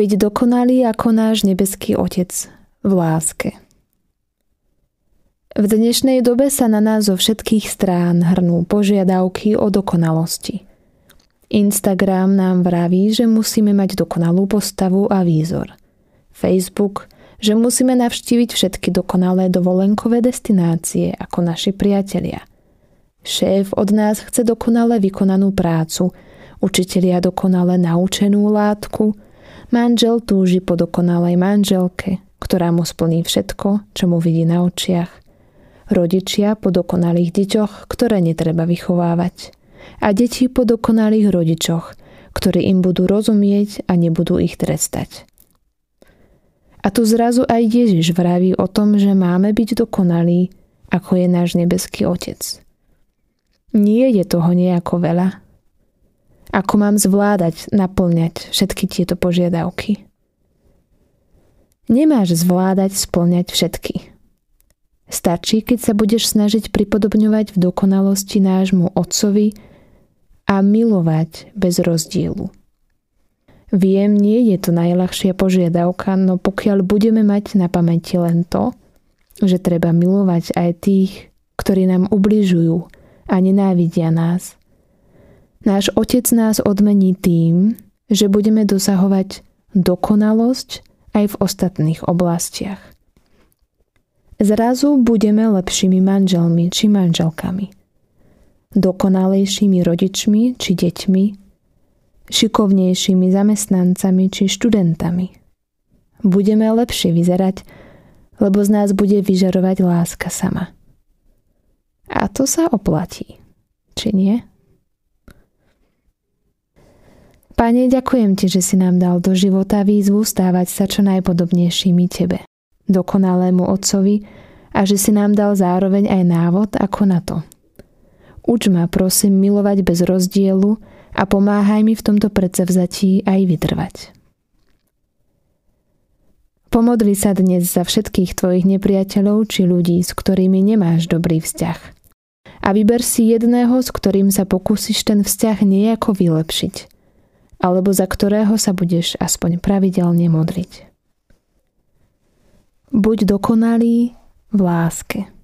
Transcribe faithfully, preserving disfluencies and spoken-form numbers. byť dokonalý ako náš nebeský Otec v láske. V dnešnej dobe sa na nás zo všetkých strán hrnú požiadavky o dokonalosti. Instagram nám vraví, že musíme mať dokonalú postavu a výzor. Facebook, že musíme navštíviť všetky dokonalé dovolenkové destinácie ako naši priatelia. Šéf od nás chce dokonale vykonanú prácu, učitelia dokonale naučenú látku, manžel túži po dokonalej manželke, ktorá mu splní všetko, čo mu vidí na očiach. Rodičia po dokonalých deťoch, ktoré netreba vychovávať. A deti po dokonalých rodičoch, ktorí im budú rozumieť a nebudú ich trestať. A tu zrazu aj Ježiš vraví o tom, že máme byť dokonalí, ako je náš nebeský Otec. Nie je toho nejako veľa. Ako mám zvládať, naplňať všetky tieto požiadavky? Nemáš zvládať, splňať všetky. Stačí, keď sa budeš snažiť pripodobňovať v dokonalosti nášmu Otcovi a milovať bez rozdielu. Viem, nie je to najľahšia požiadavka, no pokiaľ budeme mať na pamäti len to, že treba milovať aj tých, ktorí nám ubližujú a nenávidia nás. Náš Otec nás odmení tým, že budeme dosahovať dokonalosť aj v ostatných oblastiach. Zrazu budeme lepšími manželmi či manželkami, dokonalejšími rodičmi či deťmi, šikovnejšími zamestnancami či študentami. Budeme lepšie vyzerať, lebo z nás bude vyžarovať láska sama. A to sa oplatí, či nie? Pane, ďakujem Ti, že si nám dal do života výzvu stávať sa čo najpodobnejšími Tebe, dokonalému Otcovi, a že si nám dal zároveň aj návod, ako na to. Uč ma, prosím, milovať bez rozdielu a pomáhaj mi v tomto predsavzatí aj vytrvať. Pomodli sa dnes za všetkých tvojich nepriateľov či ľudí, s ktorými nemáš dobrý vzťah. A vyber si jedného, s ktorým sa pokúsiš ten vzťah nejako vylepšiť, alebo za ktorého sa budeš aspoň pravidelne modliť. Buď dokonalý v láske.